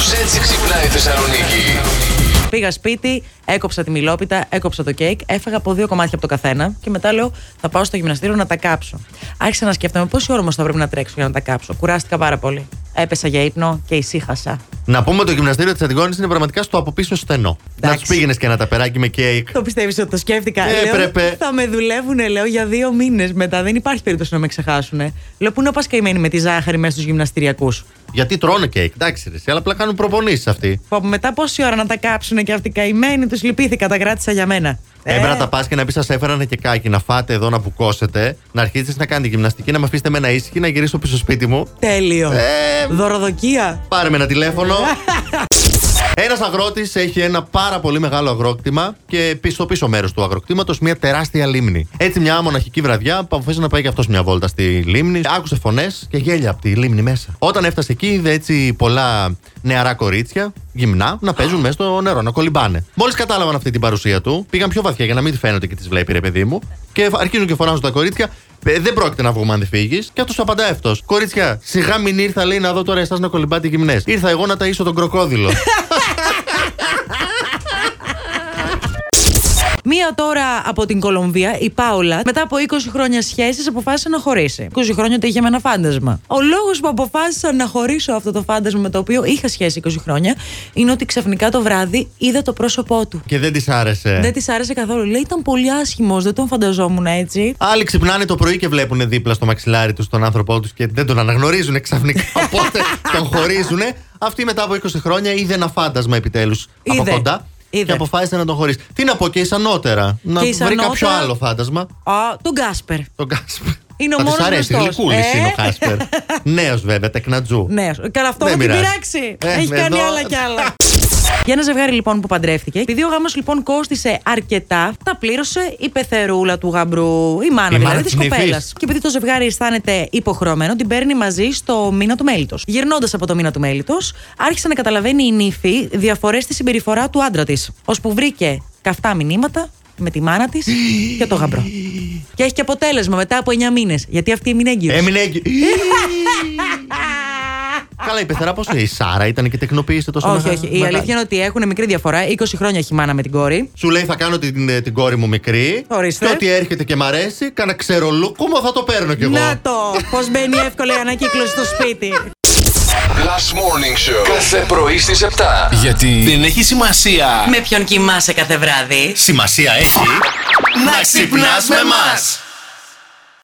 Κάπως έτσι ξυπνάει η Θεσσαλονίκη. Πήγα σπίτι, έκοψα τη μιλόπιτα, έκοψα το κέικ, έφαγα από δύο κομμάτια από το καθένα και μετά λέω θα πάω στο γυμναστήριο να τα κάψω. Άρχισα να σκέφτομαι πόση ώρα όμως θα πρέπει να τρέξω για να τα κάψω. Κουράστηκα πάρα πολύ. Έπεσα για ύπνο και ησύχασα. Να πούμε το γυμναστήριο της Αντιγόνης είναι πραγματικά στο από πίσω στενό. Εντάξει. Να τους πήγαινες και ένα ταπεράκι με κέικ. Το πιστεύεις ότι το σκέφτηκα? Λέω, θα με δουλεύουνε, λέω, για 2 μήνες μετά. Δεν υπάρχει περίπτωση να με ξεχάσουνε. Λέω, πού να πας καημένη με τη ζάχαρη μέσα στους γυμναστηριακούς. Γιατί τρώνε κέικ, εντάξει, αλλά απλά κάνουν προπονήσεις αυτοί. Μετά πόση ώρα να τα κάψουνε και αυτοί καημένοι, τους λυπήθηκα, τα κράτησα για μένα. Έπρεπε να τα πας και να πεις σας έφεραν και κάκι, να φάτε εδώ, να μπουκώσετε, να αρχίσετε να κάνετε γυμναστική, να με αφήσετε με ένα ήσυχη, να γυρίσω πίσω σπίτι μου. Τέλειο. Δωροδοκία. Πάρε με ένα τηλέφωνο. Ένας αγρότης έχει ένα πάρα πολύ μεγάλο αγρόκτημα και στο πίσω μέρος του αγροκτήματος μια τεράστια λίμνη. Έτσι, μια μοναχική βραδιά, αποφάσισε να πάει και αυτός μια βόλτα στη λίμνη. Άκουσε φωνές και γέλια από τη λίμνη μέσα. Όταν έφτασε εκεί, είδε έτσι πολλά νεαρά κορίτσια, γυμνά, να παίζουν μέσα στο νερό, να κολυμπάνε. Μόλις κατάλαβαν αυτή την παρουσία του, πήγαν πιο βαθιά για να μην φαίνονται και τις βλέπει, ρε παιδί μου, και αρχίζουν και φωνάζουν τα κορίτσια. Δεν πρόκειται να βγούμε αν δεν φύγεις. Και αυτός απαντά αυτός. Κορίτσια, σιγά μην ήρθα, λέει, να δω τώρα εσάς να κολυμπάτε γυμνές. Ήρθα εγώ να ταΐσω τον κροκόδιλο. Μία τώρα από την Κολομβία, η Πάολα, μετά από 20 χρόνια σχέσεις, αποφάσισε να χωρίσει. 20 χρόνια το είχε με ένα φάντασμα. Ο λόγος που αποφάσισα να χωρίσω αυτό το φάντασμα με το οποίο είχα σχέση 20 χρόνια είναι ότι ξαφνικά το βράδυ είδα το πρόσωπό του. Και δεν της άρεσε. Δεν της άρεσε καθόλου. Λέει, ήταν πολύ άσχημος, δεν τον φανταζόμουν έτσι. Άλλοι ξυπνάνε το πρωί και βλέπουν δίπλα στο μαξιλάρι τους τον άνθρωπό τους και δεν τον αναγνωρίζουν ξαφνικά. Οπότε τον χωρίζουν. Αυτή μετά από 20 χρόνια είδε ένα φάντασμα επιτέλους από κοντά. Είδε. Και αποφάσισε να τον χωρίσει. Τι να πω, και εις ανώτερα. Να βρει κάποιο άλλο φάντασμα. Α, τον Κάσπερ. Είναι ο μόνος γνωστός. Γλυκούλης είναι ο Κάσπερ. Νέος βέβαια, τεκνατζού. Καλά, αυτό δεν με την πειράξει. Έχει κάνει εδώ άλλα κι άλλα. Για ένα ζευγάρι λοιπόν που παντρεύτηκε, επειδή ο γάμος λοιπόν κόστισε αρκετά, τα πλήρωσε η πεθερούλα του γαμπρού, η μάνα δηλαδή της κοπέλας. Και επειδή το ζευγάρι αισθάνεται υποχρώμενο, την παίρνει μαζί στο μήνα του μέλιτος. Γυρνώντας από το μήνα του μέλιτος, άρχισε να καταλαβαίνει η νύφη διαφορές στη συμπεριφορά του άντρα της. Ώσπου βρήκε καυτά μηνύματα με τη μάνα της και το γαμπρό. Και έχει και αποτέλεσμα μετά από 9 μήνες, γιατί αυτή έμεινε έγκυος. Καλά, η πεθερά πόσο η Σάρα ήταν και τεκνοποίησε τόσο μεγάλη. Όχι, Η αλήθεια είναι ότι έχουν μικρή διαφορά. 20 χρόνια έχει μάνα με την κόρη. Σου λέει, θα κάνω την κόρη μου μικρή. Ορίστε. Και ό,τι έρχεται και μ' αρέσει, κάνα ξερολούκουμο θα το παίρνω κι εγώ. Να το! Πώς μπαίνει εύκολα η ανακύκλωση στο σπίτι. Last Morning Show. Κάθε πρωί στις 7. Γιατί δεν έχει σημασία με ποιον κοιμάσαι κάθε βράδυ. Σημασία έχει να ξυπνάς με μας.